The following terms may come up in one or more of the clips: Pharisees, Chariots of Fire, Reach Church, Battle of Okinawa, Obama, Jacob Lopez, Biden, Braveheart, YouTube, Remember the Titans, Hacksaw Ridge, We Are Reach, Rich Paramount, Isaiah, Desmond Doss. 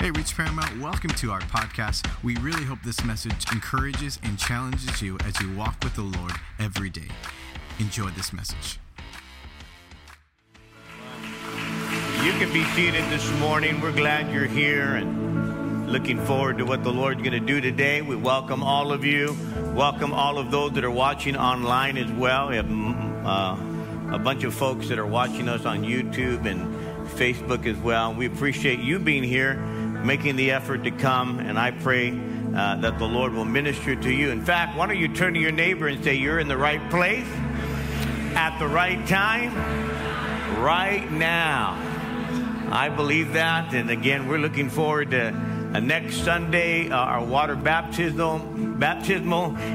Hey, Rich Paramount, welcome to our podcast. We really hope this message encourages and challenges you as you walk with the Lord every day. Enjoy this message. You can be seated this morning. We're glad you're here and looking forward to what the Lord's going to do today. We welcome all of you. Welcome all of those that are watching online as well. We have a bunch of folks that are watching us on YouTube and Facebook as well. We appreciate you being here, making the effort to come, and I pray that the Lord will minister to you. In fact, why don't you turn to your neighbor and say, you're in the right place, at the right time, right now. I believe that, and again, we're looking forward to next Sunday, our water baptismal,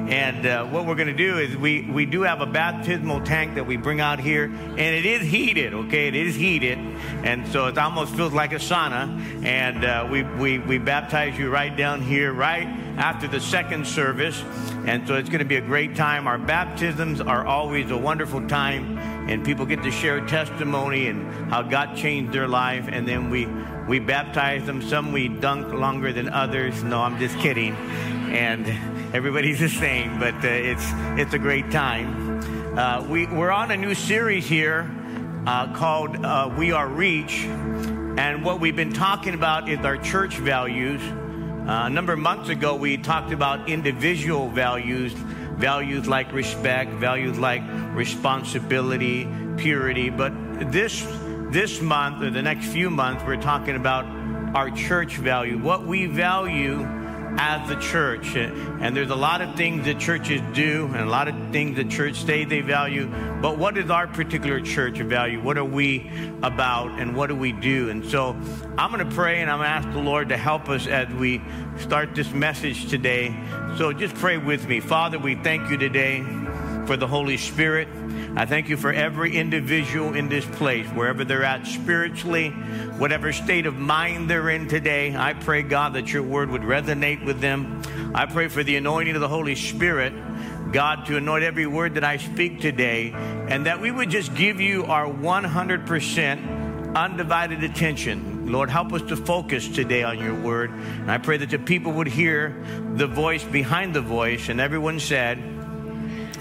and what we're going to do is we do have a baptismal tank that we bring out here, and it is heated, okay? It is heated, and so it almost feels like a sauna, and we baptize you right down here, right after the second service, and so it's going to be a great time. Our baptisms are always a wonderful time, and people get to share testimony and how God changed their life, and then we baptize them. Some we dunk longer than others. No, I'm just kidding. And everybody's the same, but it's a great time. We're on a new series here called We Are Reach. And what we've been talking about is our church values. A number of months ago, we talked about individual values, values like respect, values like responsibility, purity. But this month, or the next few months, we're talking about our church value, what we value as the church. And there's a lot of things that churches do and a lot of things that church say they value, but what is our particular church value? What are we about and what do we do? And so I'm going to pray and I'm going to ask the Lord to help us as we start this message today. So just pray with me. Father, we thank you today for the Holy Spirit. I thank you for every individual in this place, wherever they're at spiritually, whatever state of mind they're in today. I pray, God, that your word would resonate with them. I pray for the anointing of the Holy Spirit, God, to anoint every word that I speak today, and that we would just give you our 100% undivided attention. Lord, help us to focus today on your word. And I pray that the people would hear the voice behind the voice, and everyone said,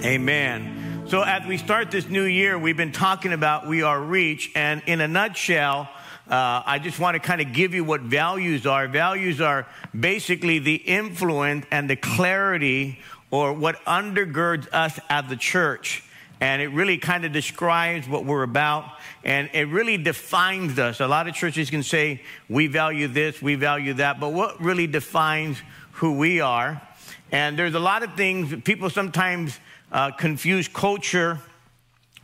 amen. So as we start this new year, we've been talking about We Are Reach, and in a nutshell, I just want to kind of give you what values are. Values are basically the influence and the clarity or what undergirds us as the church. And it really kind of describes what we're about, and it really defines us. A lot of churches can say, we value this, we value that, but what really defines who we are? And there's a lot of things, people sometimes confuse culture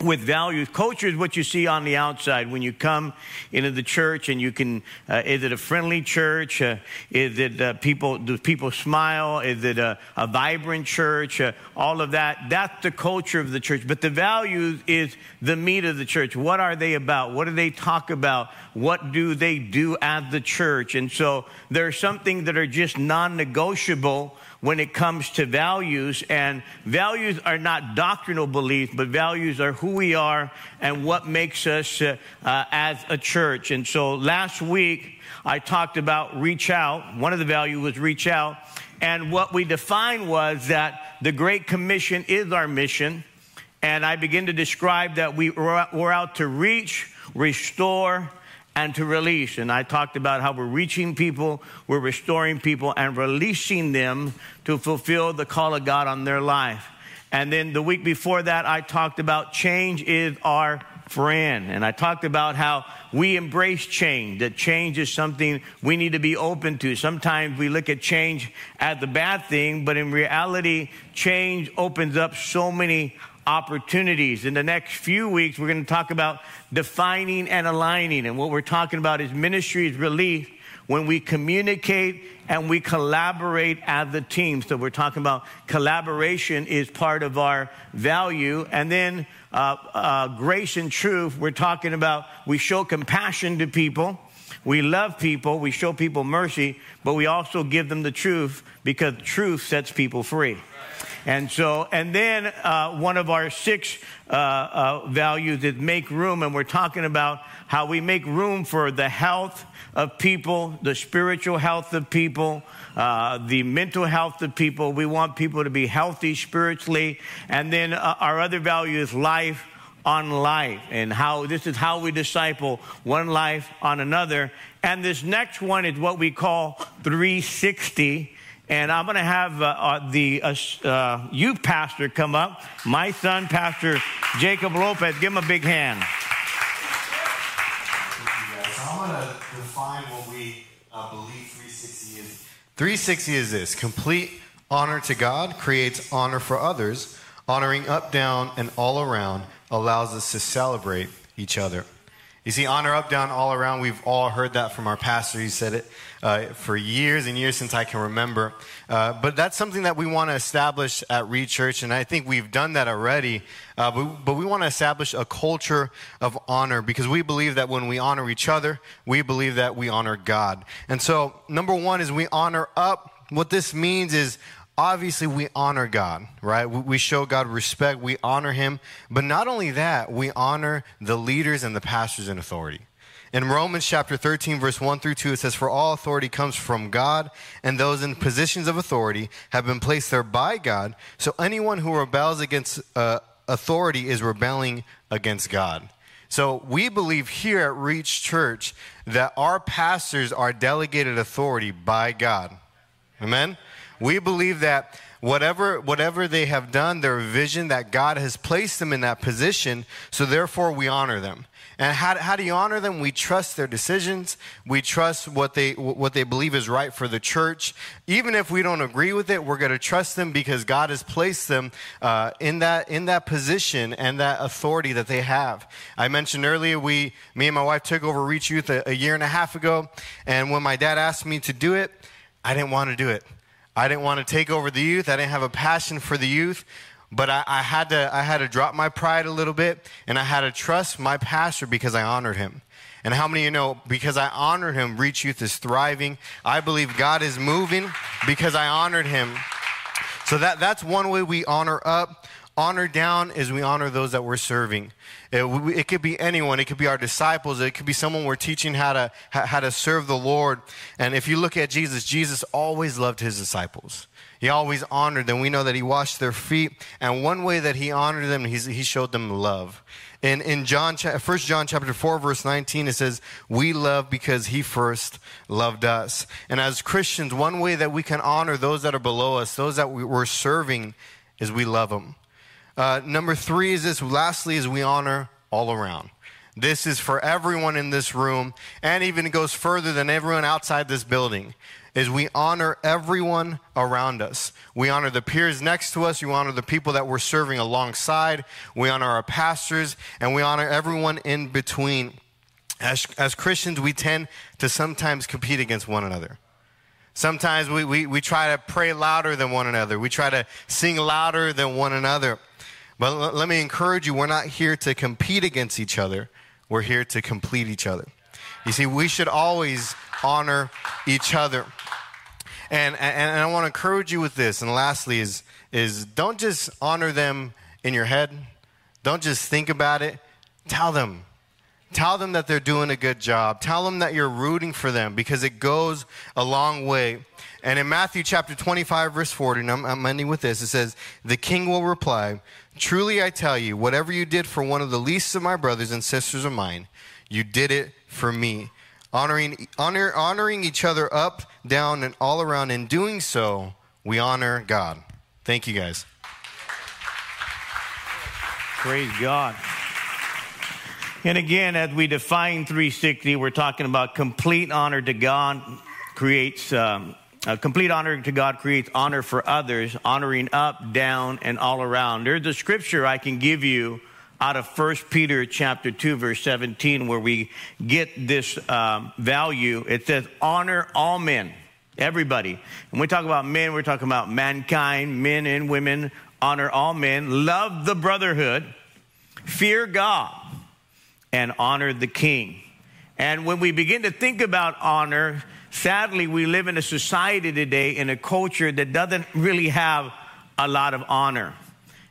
with values. Culture is what you see on the outside when you come into the church, and you can, is it a friendly church? Is it do people smile? Is it a vibrant church? All of that, that's the culture of the church. But the values is the meat of the church. What are they about? What do they talk about? What do they do at the church? And so there are some things that are just non-negotiable when it comes to values, and values are not doctrinal beliefs, but values are who we are and what makes us as a church. And so last week, I talked about reach out. One of the values was reach out, and what we defined was that the Great Commission is our mission, and I begin to describe that we're out to reach, restore, and to release. And I talked about how we're reaching people, we're restoring people, and releasing them to fulfill the call of God on their life. And then the week before that, I talked about change is our friend. And I talked about how we embrace change, that change is something we need to be open to. Sometimes we look at change as the bad thing, but in reality, change opens up so many opportunities. In the next few weeks, we're going to talk about defining and aligning. And what we're talking about is ministries release when we communicate and we collaborate as a team. So we're talking about collaboration is part of our value. And then grace and truth, we're talking about we show compassion to people. We love people. We show people mercy, but we also give them the truth because truth sets people free. And so, and then one of our six values is make room, and we're talking about how we make room for the health of people, the spiritual health of people, the mental health of people. We want people to be healthy spiritually. And then our other value is life on life, and how this is how we disciple one life on another. And this next one is what we call 360. And I'm going to have the youth pastor come up, my son, Pastor Jacob Lopez. Give him a big hand. Thank you guys. I'm going to define what we believe 360 is. 360 is this: complete honor to God creates honor for others. Honoring up, down, and all around allows us to celebrate each other. You see, honor up, down, all around, we've all heard that from our pastor. He said it for years and years since I can remember. But that's something that we want to establish at Reach Church, and I think we've done that already. But we want to establish a culture of honor, because we believe that when we honor each other, we believe that we honor God. And so, number one is we honor up. What this means is, obviously, we honor God, right? We show God respect. We honor him. But not only that, we honor the leaders and the pastors in authority. In Romans chapter 13, verse 1 through 2, it says, "For all authority comes from God, and those in positions of authority have been placed there by God. So anyone who rebels against authority is rebelling against God." So we believe here at Reach Church that our pastors are delegated authority by God. Amen? We believe that whatever they have done, their vision, that God has placed them in that position, so therefore we honor them. And how do you honor them? We trust their decisions. We trust what they believe is right for the church. Even if we don't agree with it, we're going to trust them because God has placed them in that position and that authority that they have. I mentioned earlier, me and my wife took over Reach Youth a year and a half ago, and when my dad asked me to do it, I didn't want to do it. I didn't want to take over the youth. I didn't have a passion for the youth, but I had to drop my pride a little bit, and I had to trust my pastor because I honored him. And how many of you know, because I honored him, Reach Youth is thriving. I believe God is moving because I honored him. So that's one way we honor up. Honor down is we honor those that we're serving. It could be anyone. It could be our disciples. It could be someone we're teaching how to serve the Lord. And if you look at Jesus, Jesus always loved his disciples. He always honored them. We know that he washed their feet. And one way that he honored them, he showed them love. And in 1 John chapter 4, verse 19, it says, "We love because he first loved us." And as Christians, one way that we can honor those that are below us, those that we're serving, is we love them. Number three is this, lastly, is we honor all around. This is for everyone in this room, and even goes further than everyone outside this building, is we honor everyone around us. We honor the peers next to us. We honor the people that we're serving alongside. We honor our pastors, and we honor everyone in between. As Christians, we tend to sometimes compete against one another. Sometimes we try to pray louder than one another. We try to sing louder than one another. But let me encourage you, we're not here to compete against each other. We're here to complete each other. You see, we should always honor each other. And I want to encourage you with this. And lastly is don't just honor them in your head. Don't just think about it. Tell them. Tell them that they're doing a good job. Tell them that you're rooting for them, because it goes a long way. And in Matthew chapter 25, verse 40, and I'm ending with this, it says, "The king will reply, 'Truly I tell you, whatever you did for one of the least of my brothers and sisters of mine, you did it for me.'" Honoring each other up, down, and all around. In doing so, we honor God. Thank you, guys. Praise God. And again, as we define 360, we're talking about complete honor to God creates honor for others, honoring up, down, and all around. There's a scripture I can give you out of 1 Peter chapter 2, verse 17, where we get this value. It says, "Honor all men," everybody. When we talk about men, we're talking about mankind, men and women. Honor all men, love the brotherhood, fear God, and honor the king. And when we begin to think about honor, sadly, we live in a society today, in a culture that doesn't really have a lot of honor.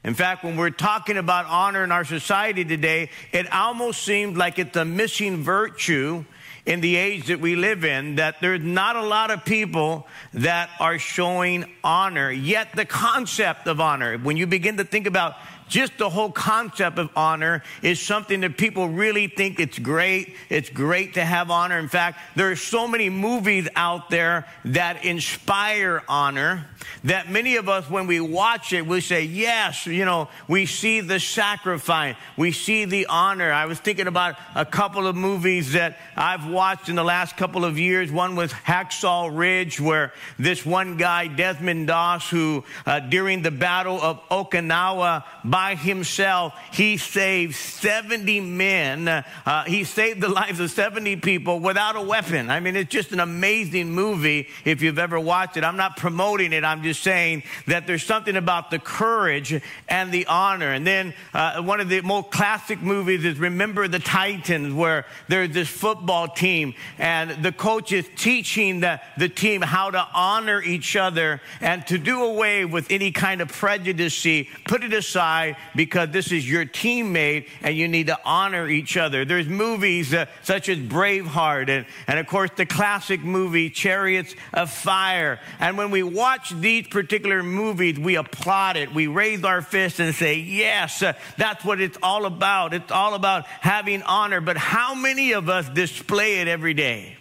In fact, when we're talking about honor in our society today, it almost seems like it's a missing virtue in the age that we live in, that there's not a lot of people that are showing honor. Yet the concept of honor, when you begin to think about just the whole concept of honor, is something that people really think it's great. It's great to have honor. In fact, there are so many movies out there that inspire honor that many of us, when we watch it, we say, yes, you know, we see the sacrifice. We see the honor. I was thinking about a couple of movies that I've watched in the last couple of years. One was Hacksaw Ridge, where this one guy, Desmond Doss, who during the Battle of Okinawa, by himself, he saved 70 men. He saved the lives of 70 people without a weapon. I mean, it's just an amazing movie if you've ever watched it. I'm not promoting it. I'm just saying that there's something about the courage and the honor. And then one of the most classic movies is Remember the Titans, where there's this football team, and the coach is teaching the team how to honor each other and to do away with any kind of prejudice. Put it aside, because this is your teammate and you need to honor each other. There's movies such as Braveheart and, of course, the classic movie Chariots of Fire. And when we watch these particular movies, we applaud it. We raise our fists and say, yes, that's what it's all about. It's all about having honor. But how many of us display it every day?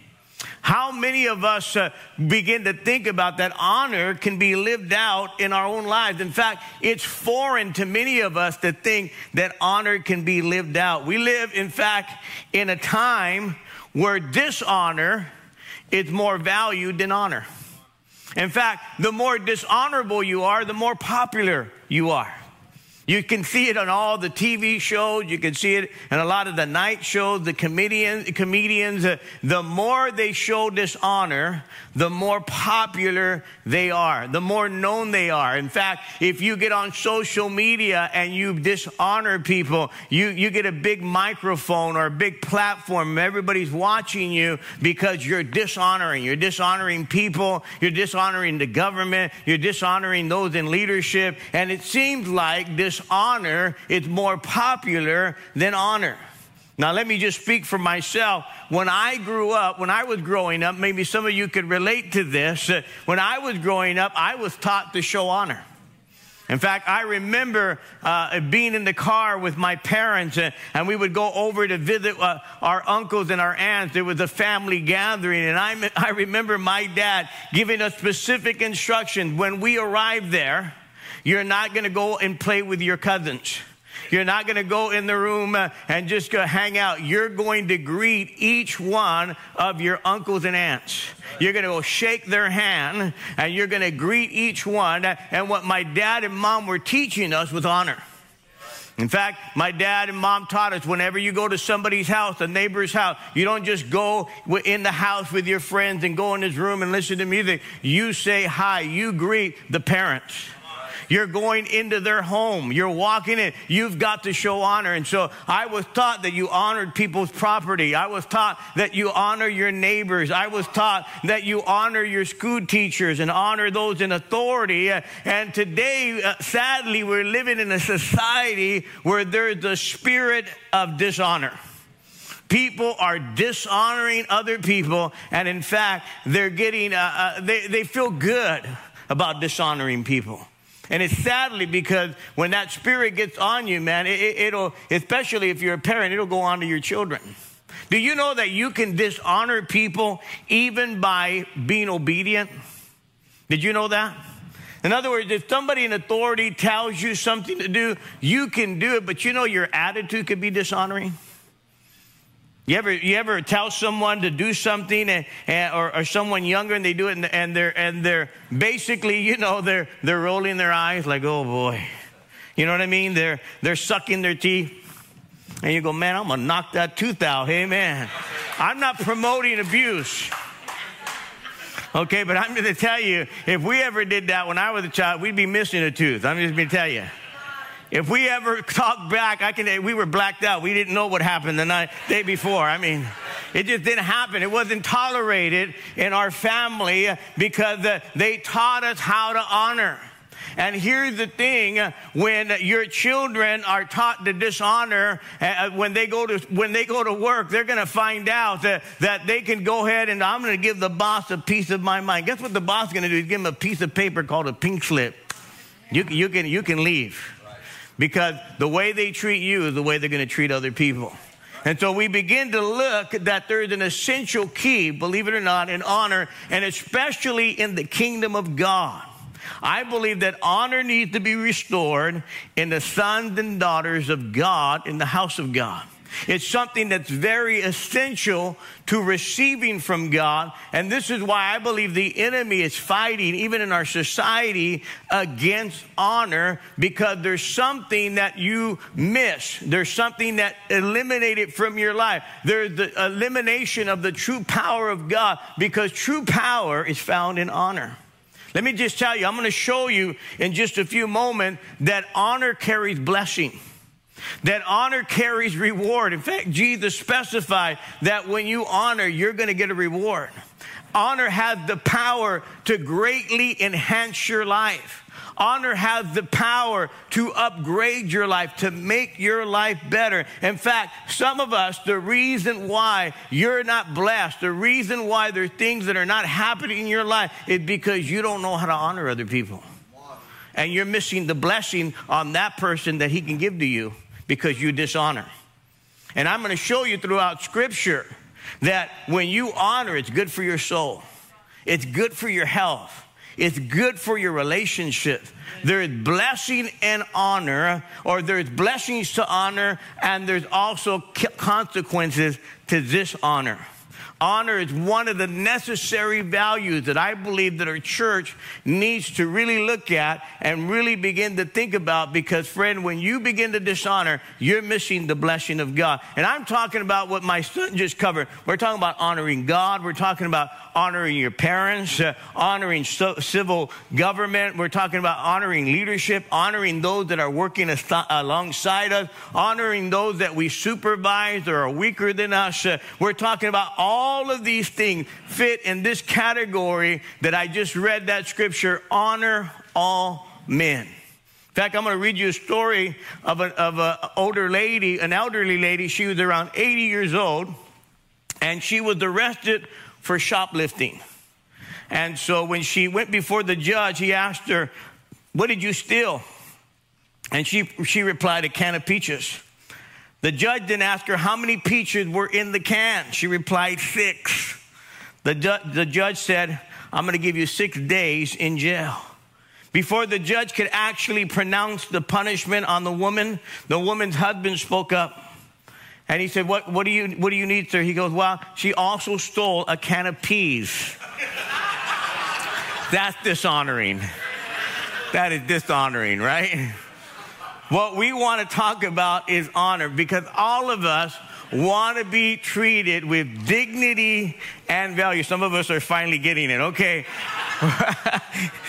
How many of us begin to think about that honor can be lived out in our own lives? In fact, it's foreign to many of us to think that honor can be lived out. We live, in fact, in a time where dishonor is more valued than honor. In fact, the more dishonorable you are, the more popular you are. You can see it on all the TV shows. You can see it in a lot of the night shows, the comedians. The more they show dishonor, the more popular they are, the more known they are. In fact, if you get on social media and you dishonor people, you get a big microphone or a big platform. Everybody's watching you because you're dishonoring. You're dishonoring people. You're dishonoring the government. You're dishonoring those in leadership. And it seems like dishonor is more popular than honor. Now, let me just speak for myself. When I was growing up, maybe some of you could relate to this. When I was growing up, I was taught to show honor. In fact, I remember being in the car with my parents, and we would go over to visit our uncles and our aunts. There was a family gathering, and I remember my dad giving us specific instructions. When we arrived there, you're not going to go and play with your cousins. You're not going to go in the room and just go hang out. You're going to greet each one of your uncles and aunts. You're going to go shake their hand, and you're going to greet each one. And what my dad and mom were teaching us was honor. In fact, my dad and mom taught us, whenever you go to somebody's house, a neighbor's house, you don't just go in the house with your friends and go in his room and listen to music. You say hi. You greet the parents. You're going into their home. You're walking in. You've got to show honor. And so I was taught that you honored people's property. I was taught that you honor your neighbors. I was taught that you honor your school teachers and honor those in authority. And today, sadly, we're living in a society where there's a spirit of dishonor. People are dishonoring other people. And in fact, they're getting, they feel good about dishonoring people. And it's sadly because when that spirit gets on you, man, it'll, especially if you're a parent, it'll go on to your children. Do you know that you can dishonor people even by being obedient? Did you know that? In other words, if somebody in authority tells you something to do, you can do it, but you know your attitude could be dishonoring. You ever tell someone to do something, or someone younger, and they do it, and they're basically, you know, they're rolling their eyes like, oh boy, you know what I mean? They're sucking their teeth, and you go, man, I'm gonna knock that tooth out. Amen. I'm not promoting abuse. Okay, but I'm gonna tell you, if we ever did that when I was a child, we'd be missing a tooth. I'm just gonna tell you. If we ever talk back, we were blacked out. We didn't know what happened the day before. I mean, it just didn't happen. It wasn't tolerated in our family because they taught us how to honor. And here's the thing, when your children are taught to dishonor, when they go to work, they're going to find out that they can go ahead and I'm going to give the boss a piece of my mind. Guess what the boss is going to do? He's give them a piece of paper called a pink slip. You can leave. Because the way they treat you is the way they're going to treat other people. And so we begin to look that there is an essential key, believe it or not, in honor, and especially in the kingdom of God. I believe that honor needs to be restored in the sons and daughters of God, in the house of God. It's something that's very essential to receiving from God. And this is why I believe the enemy is fighting, even in our society, against honor, because there's something that you miss. There's something that eliminated from your life. There's the elimination of the true power of God, because true power is found in honor. Let me just tell you, I'm going to show you in just a few moments that honor carries blessing. That honor carries reward. In fact, Jesus specified that when you honor, you're going to get a reward. Honor has the power to greatly enhance your life. Honor has the power to upgrade your life, to make your life better. In fact, some of us, the reason why you're not blessed, the reason why there are things that are not happening in your life is because you don't know how to honor other people. And you're missing the blessing on that person that he can give to you, because you dishonor. And I'm going to show you throughout Scripture that when you honor, it's good for your soul. It's good for your health. It's good for your relationship. There's blessing and honor, or there's blessings to honor, and there's also consequences to dishonor. Honor is one of the necessary values that I believe that our church needs to really look at and really begin to think about, because, friend, when you begin to dishonor, you're missing the blessing of God. And I'm talking about what my son just covered. We're talking about honoring God. We're talking about honoring your parents, honoring civil government. We're talking about honoring leadership, honoring those that are working alongside us, honoring those that we supervise or are weaker than us. We're talking about all of these things fit in this category that I just read that scripture, honor all men. In fact, I'm going to read you a story of an elderly lady. She was around 80 years old, and she was arrested for shoplifting. And so when she went before the judge, he asked her, "What did you steal?" And she replied, "A can of peaches." The judge then asked her how many peaches were in the can. She replied, 6. The judge said, "I'm going to give you 6 days in jail." Before the judge could actually pronounce the punishment on the woman's husband spoke up. And he said, what do you need, sir? He goes, "Well, she also stole a can of peas." That's dishonoring. That is dishonoring, right? What we want to talk about is honor, because all of us want to be treated with dignity and value. Some of us are finally getting it, okay?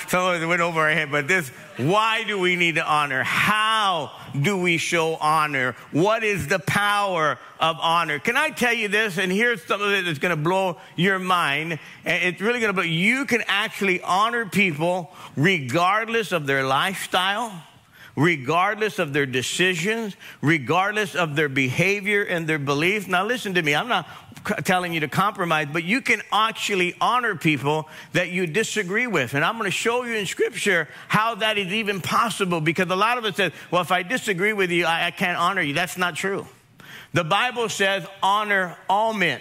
Some of us went over our head, but this, why do we need to honor? How do we show honor? What is the power of honor? Can I tell you this? And here's some of it that's going to blow your mind. It's really going to blow. You can actually honor people regardless of their lifestyle, regardless of their decisions, regardless of their behavior and their belief. Now, listen to me. I'm not telling you to compromise, but you can actually honor people that you disagree with. And I'm going to show you in Scripture how that is even possible, because a lot of us say, well, if I disagree with you, I can't honor you. That's not true. The Bible says honor all men.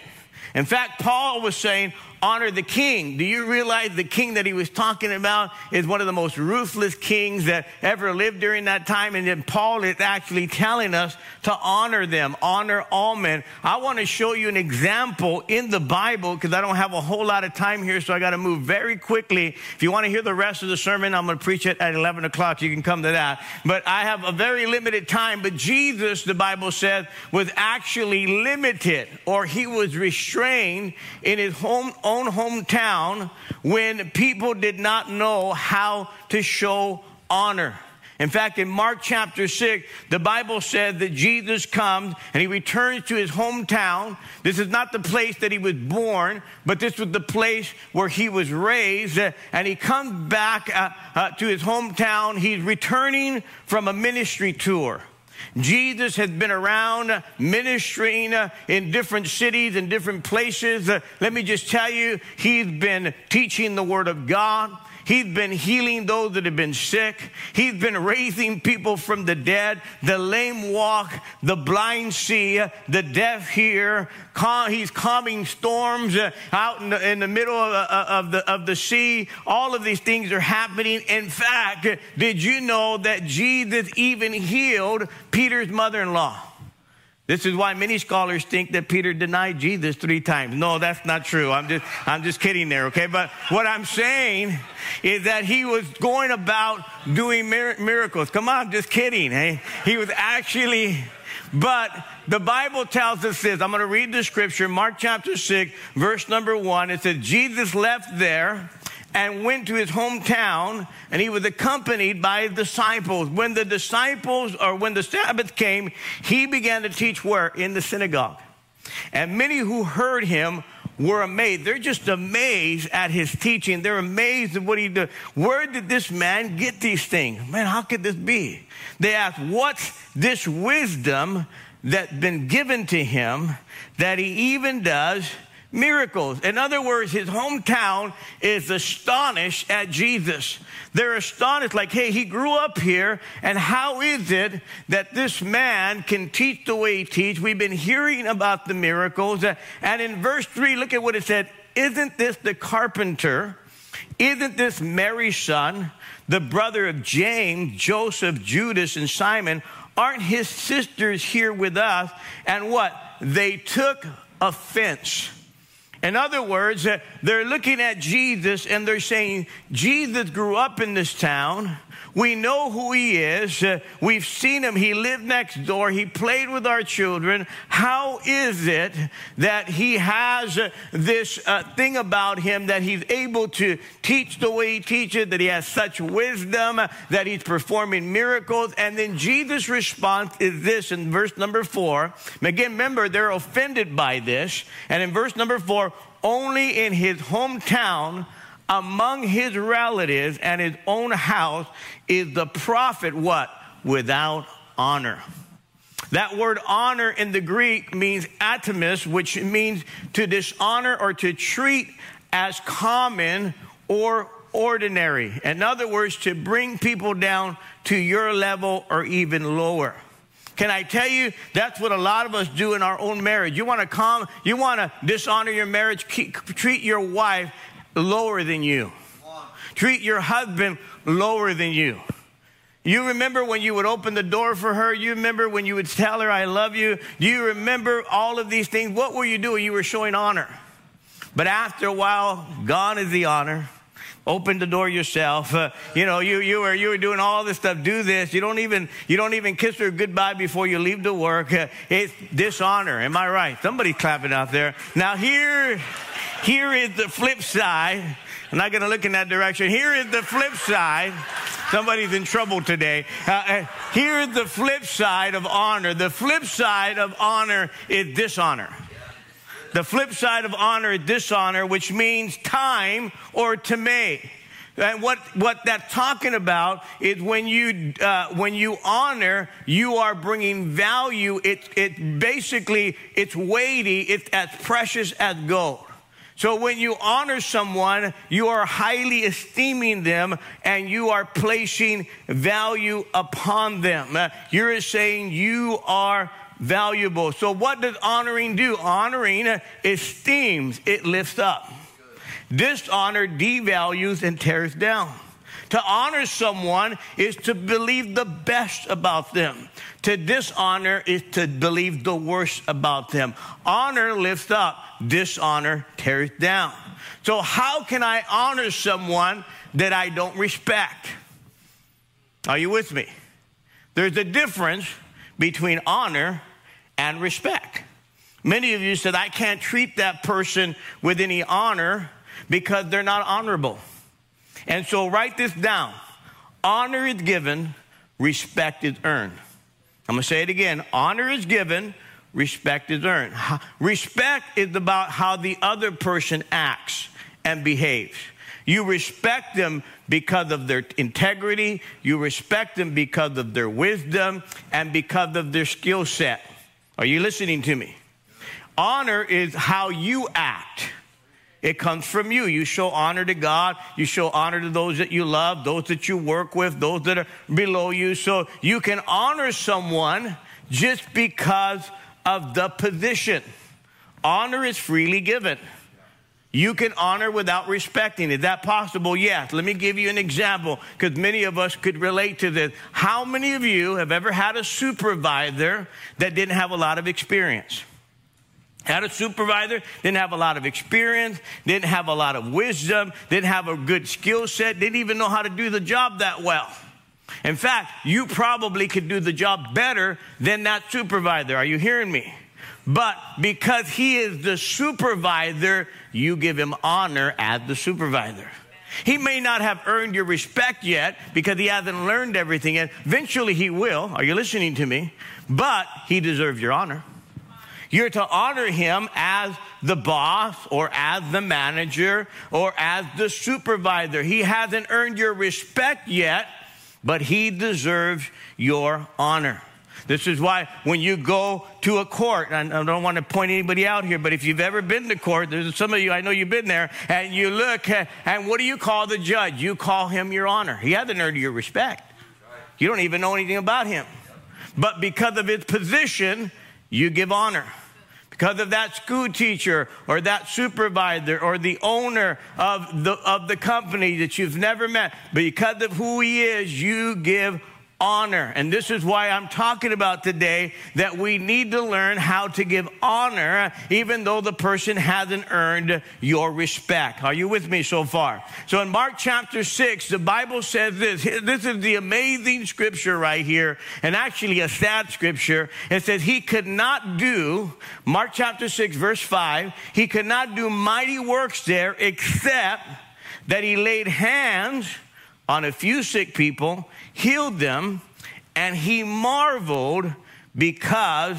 In fact, Paul was saying, honor the king. Do you realize the king that he was talking about is one of the most ruthless kings that ever lived during that time? And then Paul is actually telling us to honor them, honor all men. I want to show you an example in the Bible, because I don't have a whole lot of time here, so I got to move very quickly. If you want to hear the rest of the sermon, I'm going to preach it at 11 o'clock. You can come to that. But I have a very limited time. But Jesus, the Bible says, was actually limited, or he was restrained in his own hometown when people did not know how to show honor. In fact, in Mark chapter 6, the Bible said that Jesus comes and he returns to his hometown. This is not the place that he was born, but this was the place where he was raised. And he comes back to his hometown. He's returning from a ministry tour. Jesus has been around ministering in different cities and different places. Let me just tell you, he's been teaching the Word of God. He's been healing those that have been sick. He's been raising people from the dead. The lame walk, the blind see, the deaf hear. He's calming storms out in the middle of the sea. All of these things are happening. In fact, did you know that Jesus even healed Peter's mother-in-law? This is why many scholars think that Peter denied Jesus 3 times. No, that's not true. I'm just kidding there, okay? But what I'm saying is that he was going about doing miracles. Come on, just kidding, hey? He was actually, but the Bible tells us this. I'm going to read the scripture, Mark chapter 6, verse number 1. It says, Jesus left there and went to his hometown, and he was accompanied by his disciples. When the Sabbath came, he began to teach where? In the synagogue. And many who heard him were amazed. They're just amazed at his teaching. They're amazed at what he did. Where did this man get these things? Man, how could this be? They asked, what's this wisdom that's been given to him that he even does miracles? In other words, his hometown is astonished at Jesus. They're astonished, like, hey, he grew up here, and how is it that this man can teach the way he teaches? We've been hearing about the miracles. And in verse 3, look at what it said. Isn't this the carpenter? Isn't this Mary's son, the brother of James, Joseph, Judas, and Simon? Aren't his sisters here with us? And what? They took offense. In other words, they're looking at Jesus and they're saying, Jesus grew up in this town. We know who he is. We've seen him. He lived next door. He played with our children. How is it that he has this thing about him that he's able to teach the way he teaches, that he has such wisdom, that he's performing miracles? And then Jesus' response is this in verse number 4. And again, remember, they're offended by this. And in verse number 4, only in his hometown, among his relatives and his own house is the prophet, what? Without honor. That word honor in the Greek means atomis, which means to dishonor or to treat as common or ordinary. In other words, to bring people down to your level or even lower. Can I tell you, that's what a lot of us do in our own marriage. You want to dishonor your marriage, treat your wife lower than you. Treat your husband lower than you. You remember when you would open the door for her? You remember when you would tell her, I love you? Do you remember all of these things? What were you doing? You were showing honor. But after a while, gone is the honor. Open the door yourself. You were doing all this stuff. Do this. You don't even kiss her goodbye before you leave to work. It's dishonor. Am I right? Somebody's clapping out there. Now here is the flip side. I'm not going to look in that direction. Here is the flip side. Somebody's in trouble today. Here is the flip side of honor. The flip side of honor is dishonor. The flip side of honor is dishonor, which means time or tameh. And what that's talking about is when you honor, you are bringing value. It's weighty. It's as precious as gold. So when you honor someone, you are highly esteeming them and you are placing value upon them. You're saying you are valuable. So what does honoring do? Honoring esteems, it lifts up. Dishonor devalues and tears down. To honor someone is to believe the best about them. To dishonor is to believe the worst about them. Honor lifts up, dishonor tears down. So how can I honor someone that I don't respect? Are you with me? There's a difference between honor and respect. Many of you said, I can't treat that person with any honor because they're not honorable. And so write this down. Honor is given, respect is earned. I'm going to say it again. Honor is given, respect is earned. Respect is about how the other person acts and behaves. You respect them because of their integrity. You respect them because of their wisdom and because of their skill set. Are you listening to me? Honor is how you act. It comes from you. You show honor to God. You show honor to those that you love, those that you work with, those that are below you. So you can honor someone just because of the position. Honor is freely given. You can honor without respecting. Is that possible? Yes. Let me give you an example, because many of us could relate to this. How many of you have ever had a supervisor that didn't have a lot of experience? Had a supervisor, didn't have a lot of experience, didn't have a lot of wisdom, didn't have a good skill set, didn't even know how to do the job that well. In fact, you probably could do the job better than that supervisor. Are you hearing me? But because he is the supervisor, you give him honor as the supervisor. He may not have earned your respect yet because he hasn't learned everything yet. Eventually he will. Are you listening to me? But he deserves your honor. You're to honor him as the boss or as the manager or as the supervisor. He hasn't earned your respect yet, but he deserves your honor. This is why when you go to a court, and I don't want to point anybody out here, but if you've ever been to court, there's some of you, I know you've been there, and you look, and what do you call the judge? You call him your honor. He hasn't earned your respect. You don't even know anything about him. But because of his position, you give honor. Because of that school teacher or that supervisor or the owner of the company that you've never met, because of who he is, you give honor. And this is why I'm talking about today that we need to learn how to give honor even though the person hasn't earned your respect. Are you with me so far? So in Mark chapter 6, the Bible says this. This is the amazing scripture right here, and actually a sad scripture. It says he could not do, Mark chapter 6 verse 5, he could not do mighty works there except that he laid hands on a few sick people, healed them, and he marveled because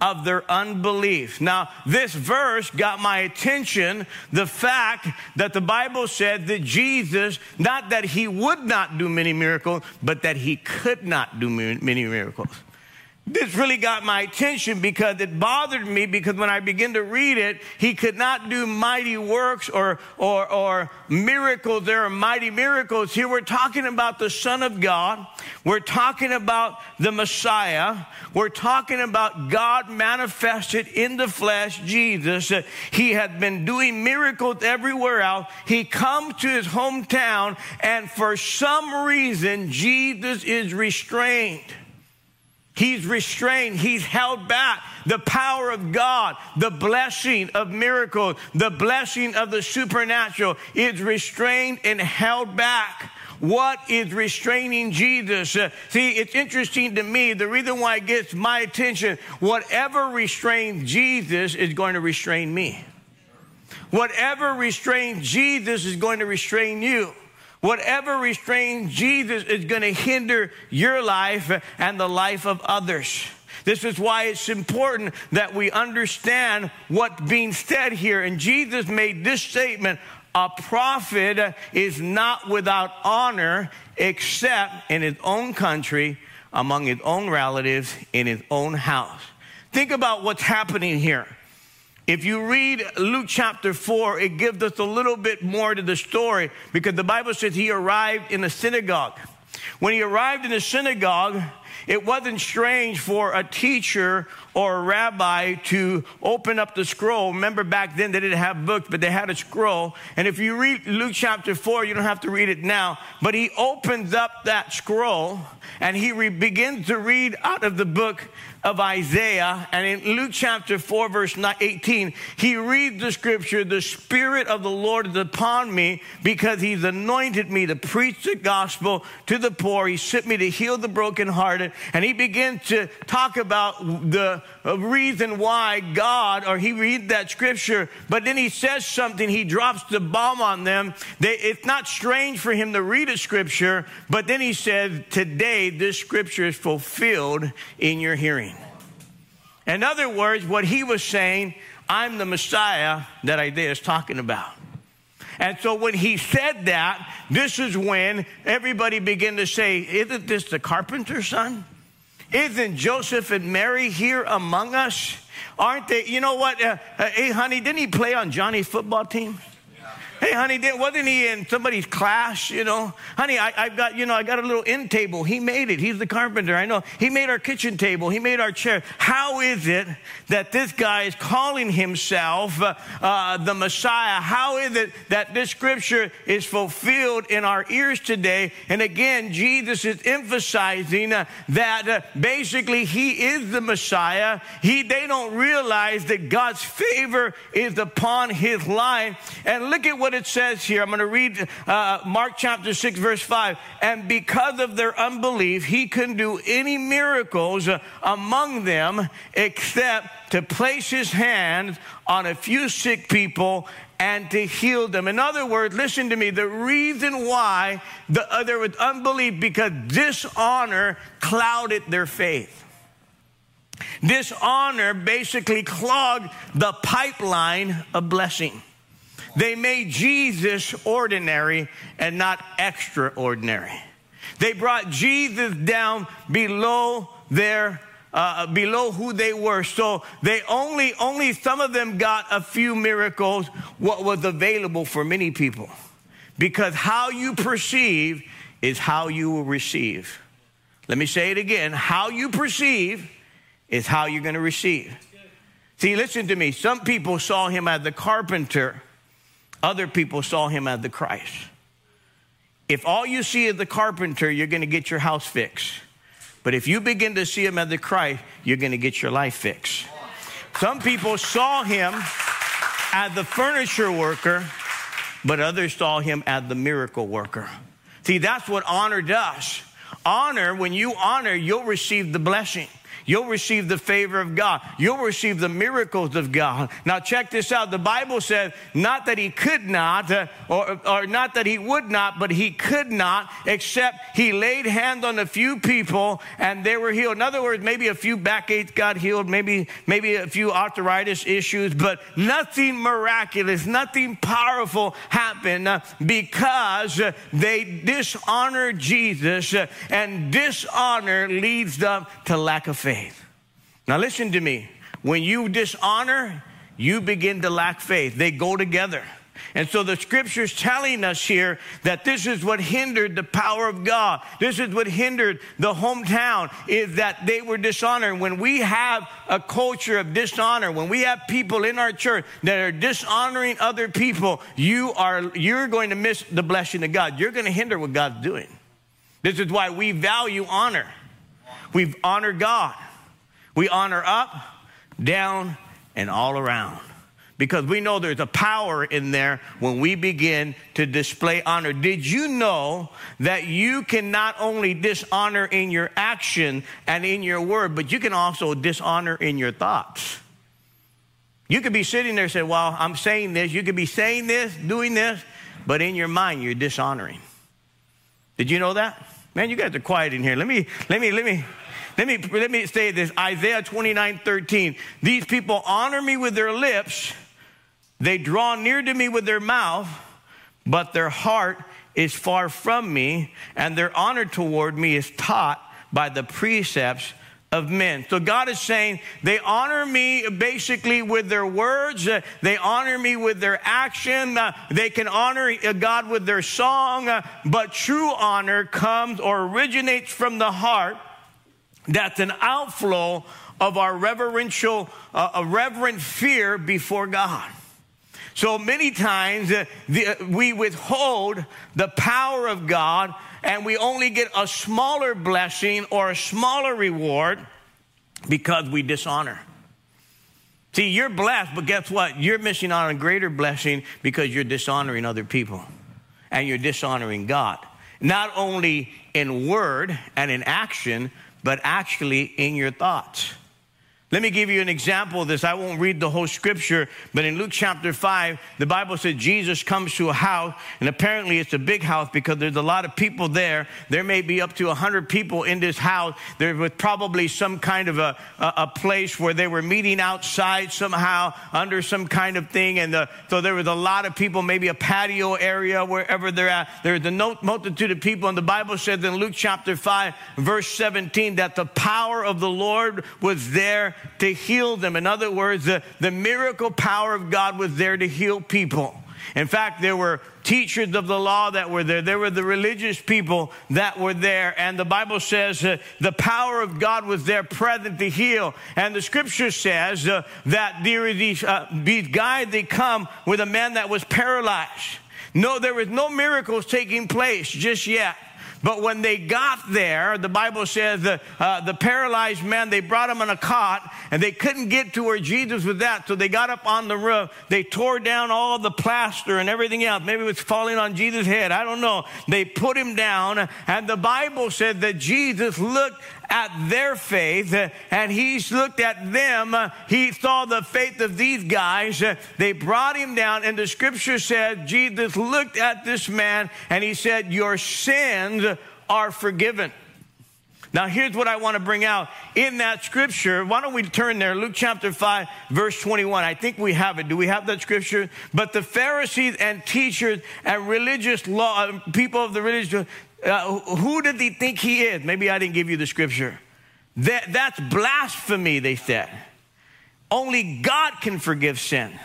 of their unbelief. Now, this verse got my attention, the fact that the Bible said that Jesus, not that he would not do many miracles, but that he could not do many miracles. This really got my attention because it bothered me, because when I began to read it, he could not do mighty works or miracles. There are mighty miracles. Here we're talking about the Son of God. We're talking about the Messiah. We're talking about God manifested in the flesh, Jesus. He had been doing miracles everywhere else. He comes to his hometown, and for some reason, Jesus is restrained. He's restrained. He's held back. The power of God, the blessing of miracles, the blessing of the supernatural is restrained and held back. What is restraining Jesus? See, it's interesting to me. The reason why it gets my attention, whatever restrains Jesus is going to restrain me. Whatever restrains Jesus is going to restrain you. Whatever restrains Jesus is going to hinder your life and the life of others. This is why it's important that we understand what's being said here. And Jesus made this statement, a prophet is not without honor except in his own country, among his own relatives, in his own house. Think about what's happening here. If you read Luke chapter 4, it gives us a little bit more to the story, because the Bible says he arrived in the synagogue. When he arrived in the synagogue, it wasn't strange for a teacher or a rabbi to open up the scroll. Remember, back then they didn't have books, but they had a scroll. And if you read Luke chapter 4, you don't have to read it now, but he opens up that scroll and he begins to read out of the book of Isaiah. And in Luke chapter 4, verse 18, he reads the scripture, the Spirit of the Lord is upon me because he's anointed me to preach the gospel to the poor. He sent me to heal the brokenhearted, heart, and he begins to talk about the reason why God, or he read that scripture, but then he says something, he drops the bomb on them. It's not strange for him to read a scripture, but then he said, today this scripture is fulfilled in your hearing. In other words, what he was saying, I'm the Messiah that Isaiah is talking about. And so when he said that, this is when everybody began to say, isn't this the carpenter's son? Isn't Joseph and Mary here among us? Aren't they, you know what, hey, honey, didn't he play on Johnny's football team? Hey, honey, wasn't he in somebody's class, you know? Honey, I got a little end table. He made it. He's the carpenter. I know. He made our kitchen table. He made our chair. How is it that this guy is calling himself the Messiah? How is it that this scripture is fulfilled in our ears today? And again, Jesus is emphasizing that basically he is the Messiah. They don't realize that God's favor is upon his life. And look at what it says here. I'm going to read Mark chapter 6, verse 5. And because of their unbelief, he couldn't do any miracles among them except to place his hands on a few sick people and to heal them. In other words, listen to me, the reason why there was unbelief, because dishonor clouded their faith. Dishonor basically clogged the pipeline of blessing. They made Jesus ordinary and not extraordinary. They brought Jesus down below their below who they were. So they only some of them got a few miracles, what was available for many people. Because how you perceive is how you will receive. Let me say it again. How you perceive is how you're going to receive. See, listen to me. Some people saw him as the carpenter. Other people saw him as the Christ. If all you see is the carpenter, you're going to get your house fixed. But if you begin to see him as the Christ, you're going to get your life fixed. Some people saw him as the furniture worker, but others saw him as the miracle worker. See, that's what honor does. Honor, when you honor, you'll receive the blessing. You'll receive the favor of God. You'll receive the miracles of God. Now check this out. The Bible says not that he could not, or not that he would not, but he could not, except he laid hands on a few people and they were healed. In other words, maybe a few backaches got healed, maybe a few arthritis issues, but nothing miraculous, nothing powerful happened because they dishonored Jesus, and dishonor leads them to lack of faith. Now listen to me. When you dishonor, you begin to lack faith. They go together. And so the scripture's telling us here that this is what hindered the power of God. This is what hindered the hometown, is that they were dishonored. When we have a culture of dishonor, when we have people in our church that are dishonoring other people, you're going to miss the blessing of God. You're going to hinder what God's doing. This is why we value honor. We honor God. We honor up, down, and all around. Because we know there's a power in there when we begin to display honor. Did you know that you can not only dishonor in your action and in your word, but you can also dishonor in your thoughts? You could be sitting there saying, well, I'm saying this. You could be saying this, doing this, but in your mind, you're dishonoring. Did you know that? Man, you guys are quiet in here. Let me say this. Isaiah 29:13. These people honor me with their lips. They draw near to me with their mouth, but their heart is far from me, and their honor toward me is taught by the precepts of men. So God is saying they honor me basically with their words. They honor me with their action. They can honor God with their song. But true honor comes or originates from the heart. That's an outflow of our reverent fear before God. So many times we withhold the power of God, and we only get a smaller blessing or a smaller reward because we dishonor. See, you're blessed, but guess what? You're missing out on a greater blessing because you're dishonoring other people and you're dishonoring God. Not only in word and in action, but actually in your thoughts. Let me give you an example of this. I won't read the whole scripture, but in Luke chapter 5, the Bible says Jesus comes to a house, and apparently it's a big house because there's a lot of people there. There may be up to 100 people in this house. There was probably some kind of a place where they were meeting outside somehow under some kind of thing, and so there was a lot of people, maybe a patio area, wherever they're at. There's a multitude of people, and the Bible says in Luke chapter 5, verse 17, that the power of the Lord was there to heal them. In other words, the miracle power of God was there to heal people. In fact, there were teachers of the law that were there. There were the religious people that were there. And the Bible says the power of God was there present to heal. And the scripture says that these guys, they come with a man that was paralyzed. No, there was no miracles taking place just yet. But when they got there, the Bible says the paralyzed man, they brought him on a cot, and they couldn't get to where Jesus was at, so they got up on the roof. They tore down all the plaster and everything else. Maybe it was falling on Jesus' head. I don't know. They put him down, and the Bible said that Jesus looked at their faith, and he looked at them. He saw the faith of these guys. They brought him down, and the scripture said Jesus looked at this man, and he said, "Your sins are forgiven." Now, here's what I want to bring out in that scripture. Why don't we turn there? Luke chapter 5, verse 21. I think we have it. Do we have that scripture? But the Pharisees and teachers and religious law, people of the religious, who did they think he is? Maybe I didn't give you the scripture. That's blasphemy, they said. Only God can forgive sin.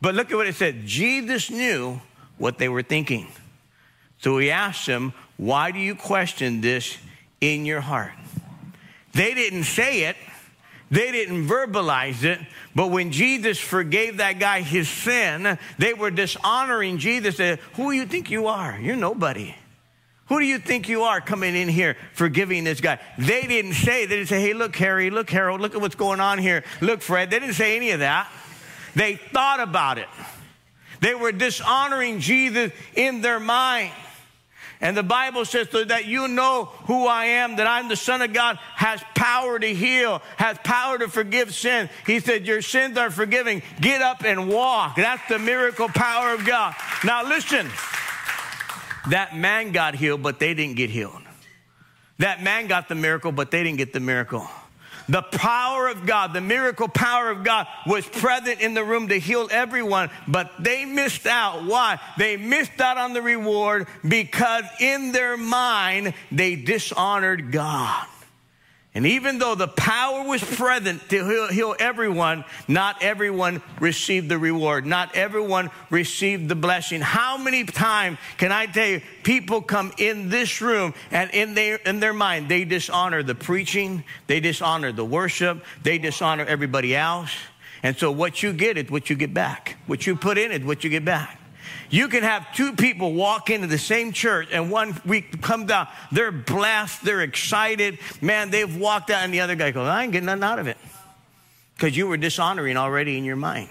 But look at what it said. Jesus knew what they were thinking. So he asked them, "Why do you question this in your heart?" They didn't say it. They didn't verbalize it, but when Jesus forgave that guy his sin, they were dishonoring Jesus. They said, "Who do you think you are? You're nobody. Who do you think you are coming in here forgiving this guy?" They didn't say, "Hey, look, Harry, look, Harold, look at what's going on here. Look, Fred." They didn't say any of that. They thought about it. They were dishonoring Jesus in their mind. And the Bible says, "So that you know who I am, that I'm the Son of God, has power to heal, has power to forgive sin." He said, "Your sins are forgiven. Get up and walk." That's the miracle power of God. Now listen. That man got healed, but they didn't get healed. That man got the miracle, but they didn't get the miracle. The power of God, the miracle power of God was present in the room to heal everyone, but they missed out. Why? They missed out on the reward because in their mind, they dishonored God. And even though the power was present to heal everyone, not everyone received the reward. Not everyone received the blessing. How many times can I tell you, people come in this room and in their mind, they dishonor the preaching, they dishonor the worship, they dishonor everybody else. And so what you get is what you get back. What you put in is what you get back. You can have two people walk into the same church and one week comes out, they're blessed, they're excited. Man, they've walked out and the other guy goes, "I ain't getting nothing out of it." Because you were dishonoring already in your mind.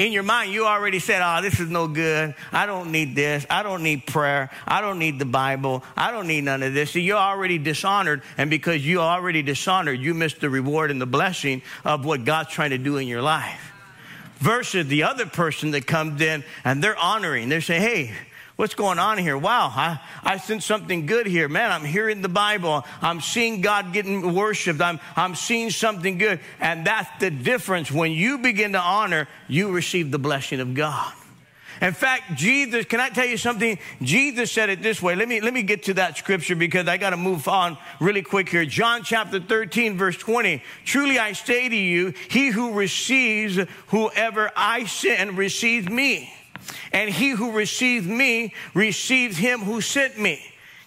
In your mind, you already said, "Oh, this is no good. I don't need this. I don't need prayer. I don't need the Bible. I don't need none of this." So you're already dishonored. And because you already dishonored, you missed the reward and the blessing of what God's trying to do in your life. Versus the other person that comes in and they're honoring. They say, "Hey, what's going on here? Wow, I sense something good here. Man, I'm hearing the Bible. I'm seeing God getting worshiped. I'm seeing something good." And that's the difference. When you begin to honor, you receive the blessing of God. In fact, Jesus, can I tell you something? Jesus said it this way. Let me get to that scripture because I got to move on really quick here. John chapter 13, verse 20. "Truly I say to you, he who receives whoever I send receives me. And he who receives me receives him who sent me."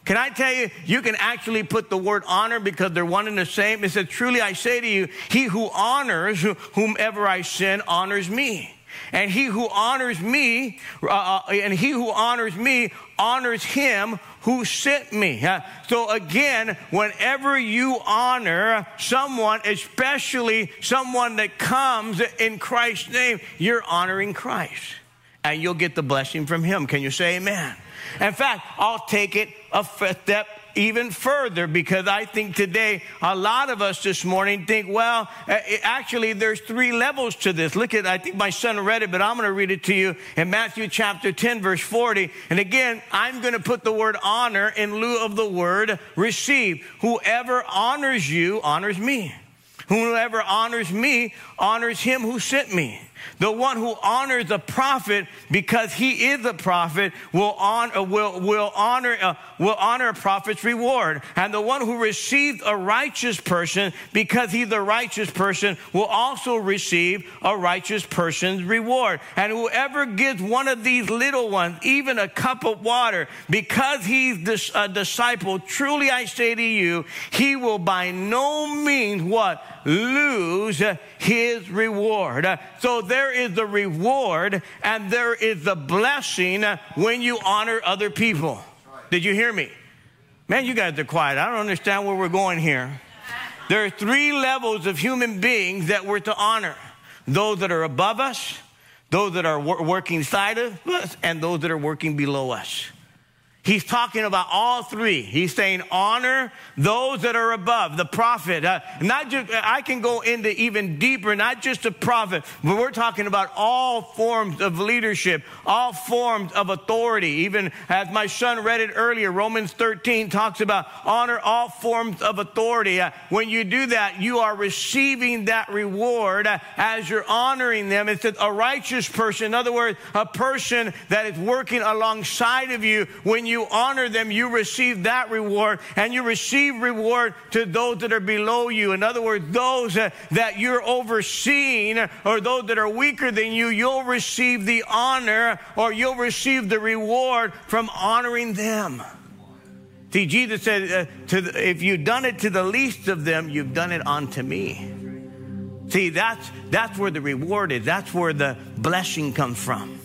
Can I tell you, you can actually put the word honor because they're one and the same. It says, "Truly I say to you, he who honors whomever I send honors me. And he who honors me, honors him who sent me." So again, whenever you honor someone, especially someone that comes in Christ's name, you're honoring Christ. and you'll get the blessing from him. Can you say amen? In fact, I'll take it a step even further, because I think today a lot of us this morning think, well, actually there's three levels to this. Look at, I think my son read it, but I'm going to read it to you in Matthew chapter 10, verse 40. And again, I'm going to put the word honor in lieu of the word receive. Whoever honors you, honors me. Whoever honors me, honors him who sent me. The one who honors a prophet, because he is a prophet, will honor a prophet's reward. And the one who received a righteous person, because he's a righteous person, will also receive a righteous person's reward. And whoever gives one of these little ones even a cup of water, because he's a disciple, truly I say to you, he will by no means what? Lose his reward. So there is the reward and there is the blessing when you honor other people. Did you hear me? Man, you guys are quiet. I don't understand where we're going here. There are three levels of human beings that we're to honor. Those that are above us, those that are working side of us, and those that are working below us. He's talking about all three. He's saying honor those that are above, the prophet. Not just, I can go into even deeper, not just the prophet, but we're talking about all forms of leadership, all forms of authority. Even as my son read it earlier, Romans 13 talks about honor all forms of authority. When you do that, you are receiving that reward as you're honoring them. It's a righteous person. In other words, a person that is working alongside of you. When you honor them, you receive that reward, and you receive reward to those that are below you. In other words, those that you're overseeing, or those that are weaker than you, you'll receive the honor, or you'll receive the reward from honoring them. See, Jesus said, if you've done it to the least of them, you've done it unto me. See, that's where the reward is. That's where the blessing comes from.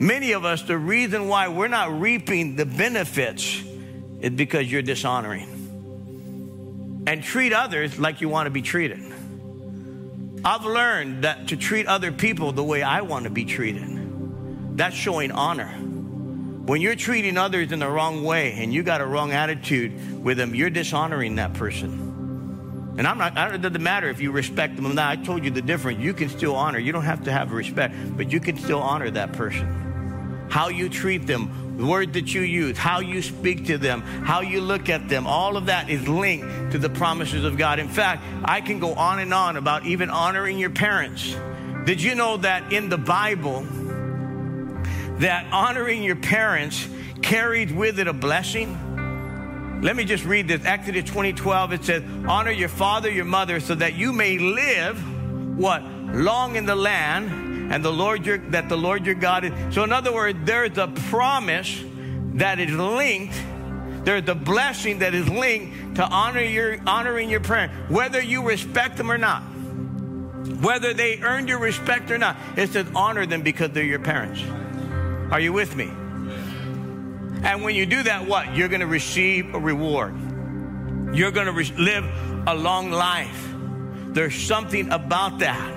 Many of us, the reason why we're not reaping the benefits is because you're dishonoring. And treat others like you want to be treated. I've learned that to treat other people the way I want to be treated, that's showing honor. When you're treating others in the wrong way and you got a wrong attitude with them, you're dishonoring that person. And it doesn't matter if you respect them or not. I told you the difference. You can still honor. You don't have to have respect, but you can still honor that person. How you treat them, the word that you use, how you speak to them, how you look at them, all of that is linked to the promises of God. In fact, I can go on and on about even honoring your parents. Did you know that in the Bible, that honoring your parents carried with it a blessing? Let me just read this. Exodus 20:12, it says, honor your father, your mother, so that you may live, what? Long in the land. And the Lord your God is. So in other words, there's a promise that is linked. There's a blessing that is linked to honoring your parents, whether you respect them or not, whether they earned your respect or not. It says honor them because they're your parents. Are you with me? And when you do that, what? You're going to receive a reward. You're going to live a long life. There's something about that.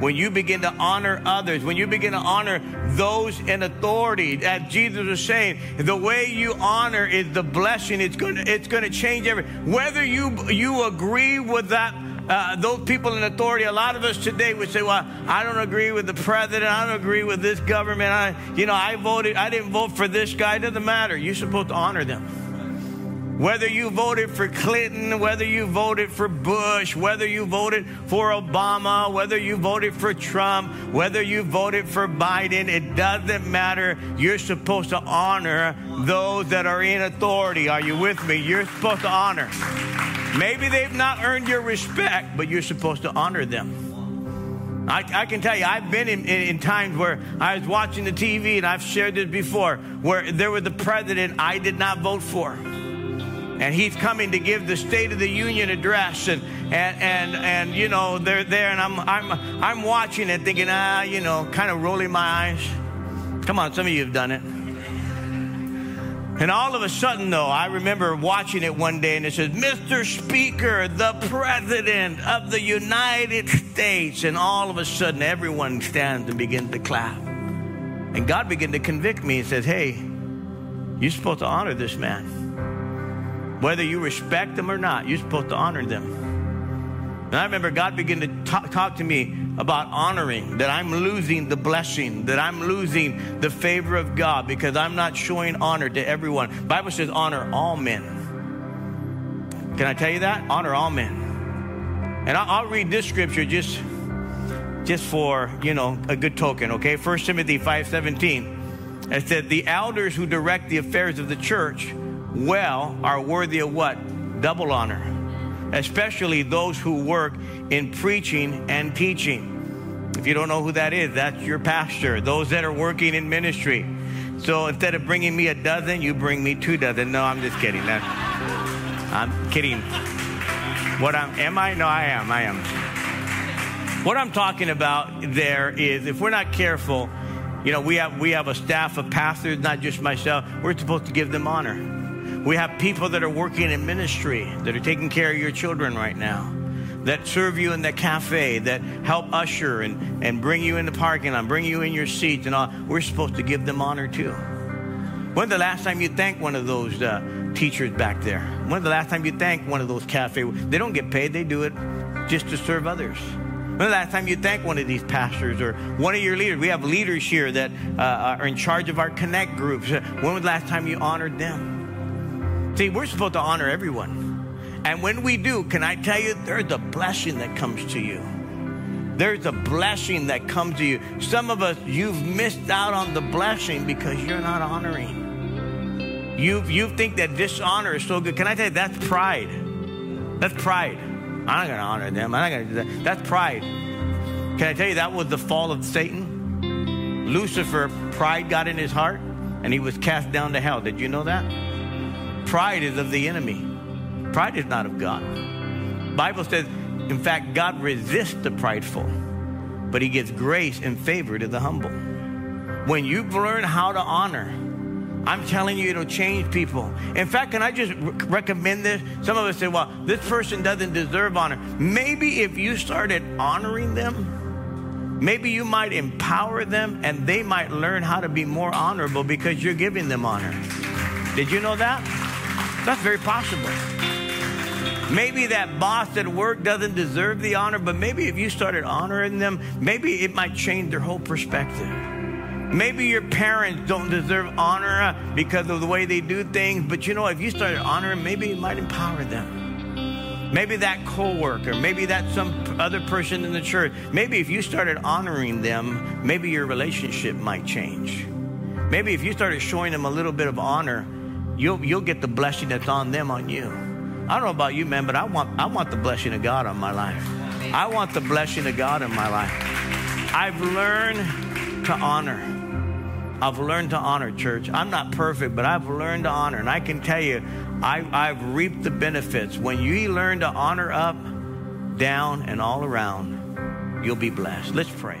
When you begin to honor others, when you begin to honor those in authority, as Jesus was saying, the way you honor is the blessing. It's going to change everything. Whether you agree with that, those people in authority, a lot of us today would say, well, I don't agree with the president. I don't agree with this government. I didn't vote for this guy. It doesn't matter. You're supposed to honor them. Whether you voted for Clinton, whether you voted for Bush, whether you voted for Obama, whether you voted for Trump, whether you voted for Biden, it doesn't matter. You're supposed to honor those that are in authority. Are you with me? You're supposed to honor. Maybe they've not earned your respect, but you're supposed to honor them. I can tell you, I've been in times where I was watching the TV, and I've shared this before, where there was a president I did not vote for. And he's coming to give the State of the Union address, and you know, they're there, and I'm watching it thinking, you know, kind of rolling my eyes. Come on, some of you have done it. And all of a sudden, though, I remember watching it one day, and it says, Mr. Speaker, the President of the United States. And all of a sudden, everyone stands and begins to clap. And God began to convict me and says, hey, you're supposed to honor this man. Whether you respect them or not, you're supposed to honor them. And I remember God began to talk to me about honoring, that I'm losing the blessing, that I'm losing the favor of God because I'm not showing honor to everyone. The Bible says honor all men. Can I tell you that? Honor all men. And I'll read this scripture just for, you know, a good token, okay? 1 Timothy 5:17. It said, the elders who direct the affairs of the church well are worthy of what? Double honor. Especially those who work in preaching and teaching. If you don't know who that is, that's your pastor. Those that are working in ministry. So instead of bringing me a dozen, you bring me 24. No, I'm just kidding. I'm kidding. I am. What I'm talking about there is, if we're not careful, you know, we have a staff of pastors, not just myself. We're supposed to give them honor. We have people that are working in ministry, that are taking care of your children right now, that serve you in the cafe, that help usher and bring you in the parking lot, bring you in your seats and all. We're supposed to give them honor too. When's the last time you thanked one of those teachers back there? When's the last time you thanked one of those cafe? They don't get paid. They do it just to serve others. When's the last time you thanked one of these pastors or one of your leaders? We have leaders here that are in charge of our connect groups. When was the last time you honored them? See, we're supposed to honor everyone. And when we do, can I tell you, there's a blessing that comes to you. There's a blessing that comes to you. Some of us, you've missed out on the blessing because you're not honoring. You think that dishonor is so good. Can I tell you, that's pride. That's pride. I'm not going to honor them. I'm not going to do that. That's pride. Can I tell you, that was the fall of Satan. Lucifer, pride got in his heart, and he was cast down to hell. Did you know that? Pride is of the enemy. Pride is not of God. The Bible says, in fact, God resists the prideful, but he gives grace and favor to the humble. When you learn how to honor, I'm telling you, it'll change people. In fact, can I just recommend this? Some of us say, well, this person doesn't deserve honor. Maybe if you started honoring them, maybe you might empower them and they might learn how to be more honorable because you're giving them honor. Did you know that? That's very possible. Maybe that boss at work doesn't deserve the honor, but maybe if you started honoring them, maybe it might change their whole perspective. Maybe your parents don't deserve honor because of the way they do things, but you know, if you started honoring, maybe you might empower them. Maybe that coworker, maybe that's some other person in the church. Maybe if you started honoring them, maybe your relationship might change. Maybe if you started showing them a little bit of honor, you'll get the blessing that's on them on you. I don't know about you, man, but I want the blessing of God on my life. I want the blessing of God in my life. I've learned to honor. I've learned to honor, church. I'm not perfect, but I've learned to honor. And I can tell you, I've reaped the benefits. When you learn to honor up, down, and all around, you'll be blessed. Let's pray.